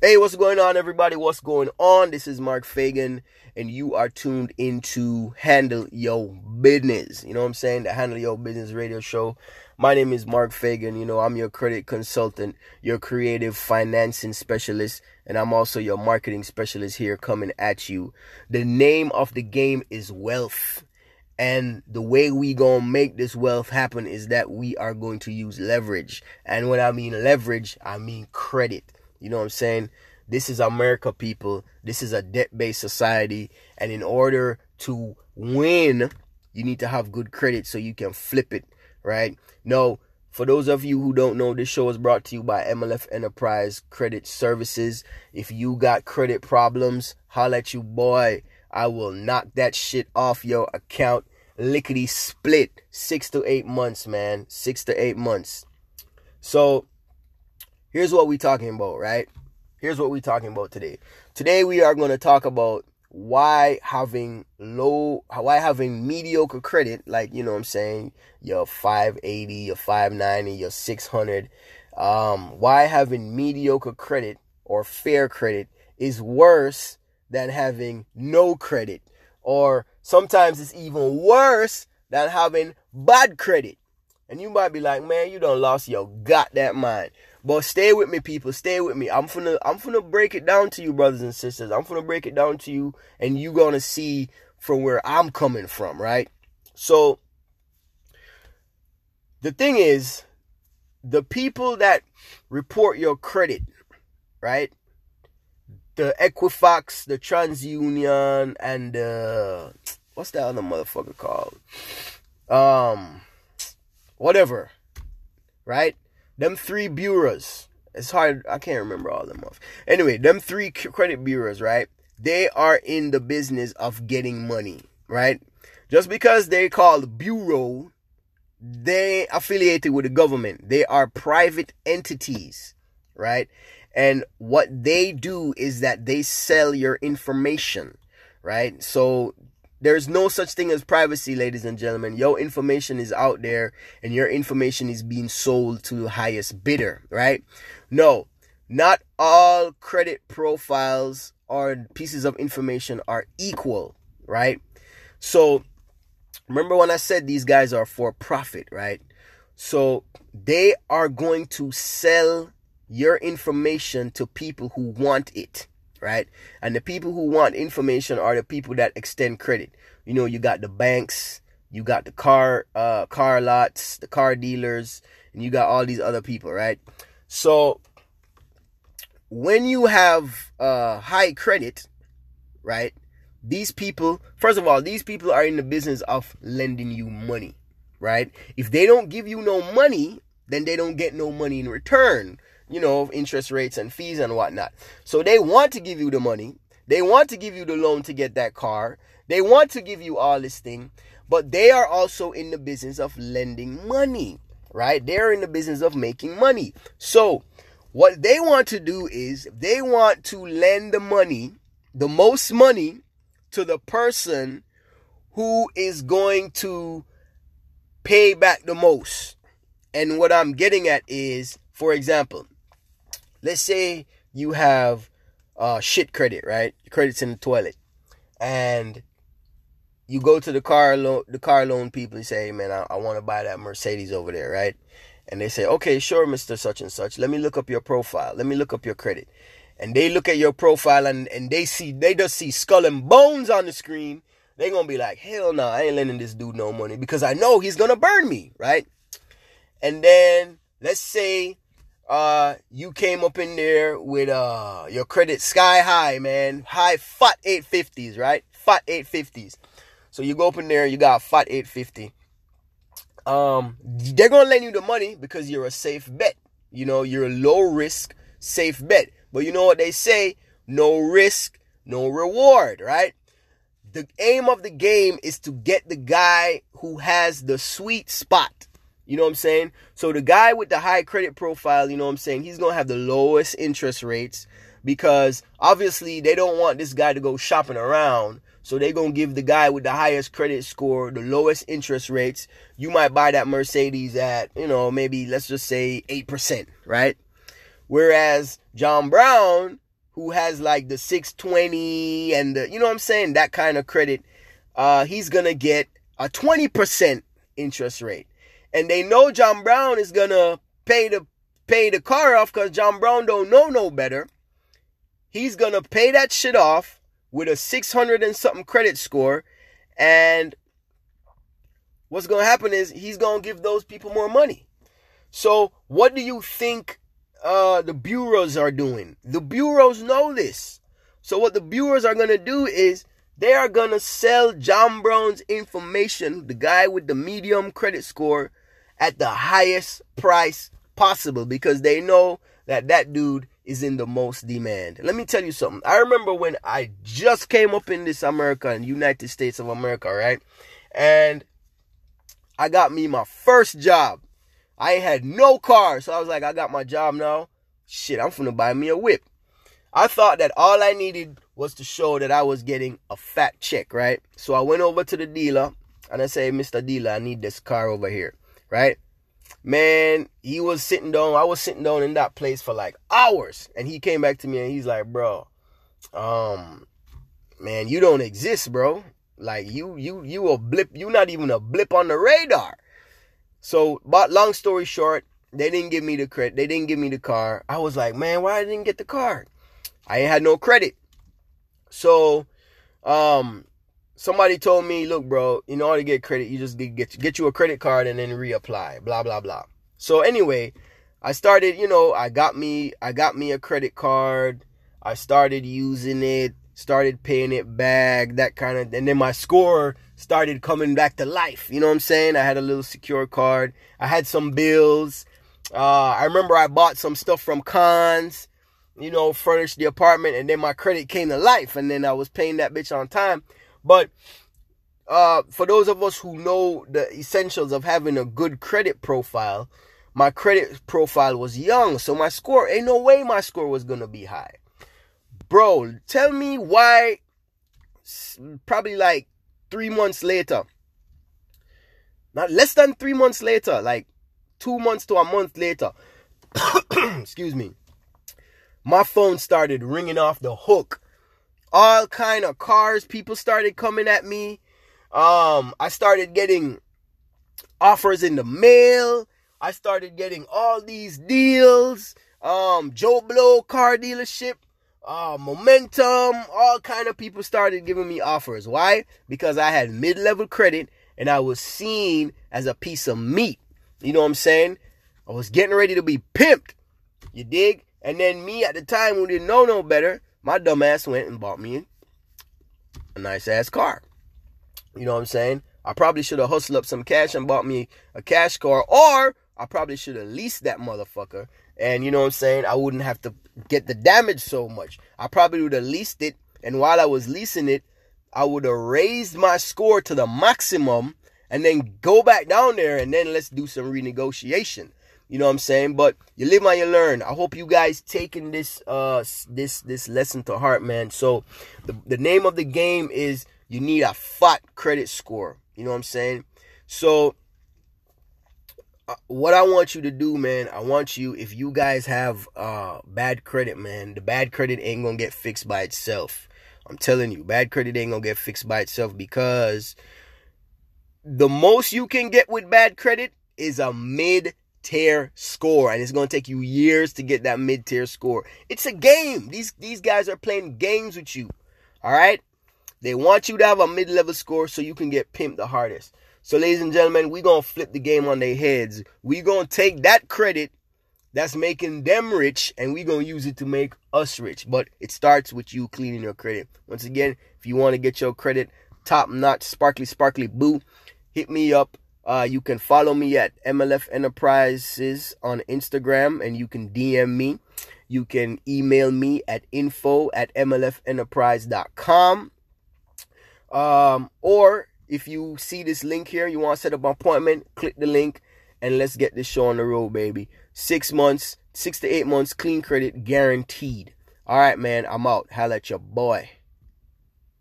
Hey, what's going on, everybody? What's going on? This is Mark Fagan, and you are tuned into Handle Your Business. You know what I'm saying? The Handle Your Business radio show. My name is Mark Fagan. You know, I'm your credit consultant, your creative financing specialist, and I'm also your marketing specialist here coming at you. The name of the game is wealth. And the way we gonna make this wealth happen is that we are going to use leverage. And when I mean leverage, I mean credit. You know what I'm saying? This is America, people. This is a debt-based society. And in order to win, you need to have good credit so you can flip it, right? Now, for those of you who don't know, this show is brought to you by MLF Enterprise Credit Services. If you got credit problems, holla at you, boy. I will knock that shit off your account. Lickety split. 6 to 8 months, man. 6 to 8 months. So here's what we're talking about, right? Here's what we're talking about today. Today we are going to talk about why having mediocre credit, like, you know what I'm saying, your 580, your 590, your 600, why having mediocre credit or fair credit is worse than having no credit, or sometimes it's even worse than having bad credit. And you might be like, man, you done lost your goddamn mind. But stay with me, people. Stay with me. I'm finna break it down to you, brothers and sisters. I'm finna break it down to you, and you're gonna see from where I'm coming from, right? So the thing is, the people that report your credit, right? The Equifax, the TransUnion, and what's that other motherfucker called? Whatever, right? Them three bureaus. It's hard. I can't remember all of them off. Anyway, them three credit bureaus, right? They are in the business of getting money, right? Just because they call the bureau, they affiliated with the government. They are private entities, right? And what they do is that they sell your information, right? So there's no such thing as privacy, ladies and gentlemen. Your information is out there, and your information is being sold to the highest bidder, right? No, not all credit profiles or pieces of information are equal, right? So remember when I said these guys are for profit, right? So they are going to sell your information to people who want it, right? And the people who want information are the people that extend credit. You know, you got the banks, you got the car lots, the car dealers, and you got all these other people, right? So when you have high credit, right, these people, first of all, these people are in the business of lending you money, right? If they don't give you no money, then they don't get no money in return, you know, interest rates and fees and whatnot. So they want to give you the money. They want to give you the loan to get that car. They want to give you all this thing, but they are also in the business of lending money, right? They're in the business of making money. So what they want to do is they want to lend the money, the most money, to the person who is going to pay back the most. And what I'm getting at is, for example, let's say you have shit credit, right? Your credit's in the toilet, and you go to the car loan people and say, hey, man, I want to buy that Mercedes over there, right? And they say, okay, sure, Mr. Such and Such. Let me look up your profile. Let me look up your credit. And they look at your profile, and they just see skull and bones on the screen. They're going to be like, hell no, I ain't lending this dude no money because I know he's going to burn me, right? And then let's say you came up in there with your credit sky high, man. High fat 850s, right? Fat 850s. So you go up in there, you got a fat 850. They're going to lend you the money because you're a safe bet. You know, you're a low risk, safe bet. But you know what they say? No risk, no reward, right? The aim of the game is to get the guy who has the sweet spot. You know what I'm saying? So the guy with the high credit profile, you know what I'm saying, he's going to have the lowest interest rates because obviously they don't want this guy to go shopping around. So they're going to give the guy with the highest credit score the lowest interest rates. You might buy that Mercedes at, you know, maybe let's just say 8%, right? Whereas John Brown who has like the 620 and the, you know what I'm saying, that kind of credit, he's going to get a 20% interest rate. And they know John Brown is going to pay the car off, because John Brown don't know no better. He's going to pay that shit off with a 600 and something credit score. And what's going to happen is he's going to give those people more money. So what do you think the bureaus are doing? The bureaus know this. So what the bureaus are going to do is they are going to sell John Brown's information, the guy with the medium credit score, at the highest price possible, because they know that that dude is in the most demand. Let me tell you something. I remember when I just came up in this America, in the United States of America, right? And I got me my first job. I ain't had no car, so I was like, I got my job now. Shit, I'm finna buy me a whip. I thought that all I needed was to show that I was getting a fat check, right? So I went over to the dealer, and I said, Mr. Dealer, I need this car over here, right? Man, he was sitting down. I was sitting down in that place for like hours, and he came back to me, and he's like, bro, man, you don't exist, bro. Like, you a blip. You not even a blip on the radar. So, but long story short, they didn't give me the credit. They didn't give me the car. I was like, man, why I didn't get the car? I ain't had no credit. So, somebody told me, look, bro, in order to get credit, you just get you a credit card and then reapply. Blah blah blah. So anyway, I started. You know, I got me a credit card. I started using it. Started paying it back, that kind of, and then my score started coming back to life. You know what I'm saying? I had a little secure card. I had some bills. I remember I bought some stuff from Cons, you know, furnished the apartment, and then my credit came to life, and then I was paying that bitch on time. But for those of us who know the essentials of having a good credit profile, my credit profile was young, so my score, ain't no way my score was going to be high. Bro, tell me why probably like 3 months later, not less than 3 months later, like 2 months to a month later, excuse me, my phone started ringing off the hook. All kind of cars, people started coming at me. I started getting offers in the mail. I started getting all these deals. Joe Blow car dealership. Momentum, all kind of people started giving me offers. Why? Because I had mid-level credit and I was seen as a piece of meat. You know what I'm saying? I was getting ready to be pimped. You dig? And then me at the time who didn't know no better, my dumb ass went and bought me a nice ass car. You know what I'm saying? I probably should have hustled up some cash and bought me a cash car, or I probably should have leased that motherfucker. And you know what I'm saying? I wouldn't have to get the damage so much. I probably would have leased it. And while I was leasing it, I would have raised my score to the maximum and then go back down there and then let's do some renegotiation. You know what I'm saying? But you live and you learn. I hope you guys taking this this lesson to heart, man. So the name of the game is you need a fat credit score. You know what I'm saying? So what I want you to do, man, I want you, if you guys have bad credit, man, the bad credit ain't going to get fixed by itself. I'm telling you, bad credit ain't going to get fixed by itself, because the most you can get with bad credit is a mid-tier score, and it's going to take you years to get that mid-tier score. It's a game. These guys are playing games with you, all right? They want you to have a mid-level score so you can get pimped the hardest. So, ladies and gentlemen, we're going to flip the game on their heads. We're going to take that credit that's making them rich, and we're going to use it to make us rich. But it starts with you cleaning your credit. Once again, if you want to get your credit top-notch, sparkly boo, hit me up. You can follow me at MLF Enterprises on Instagram, and you can DM me. You can email me at info@mlfenterprise.com. Or if you see this link here, you want to set up an appointment, click the link, and let's get this show on the road, baby. 6 months, 6 to 8 months, clean credit guaranteed. All right, man, I'm out. Holla at your boy.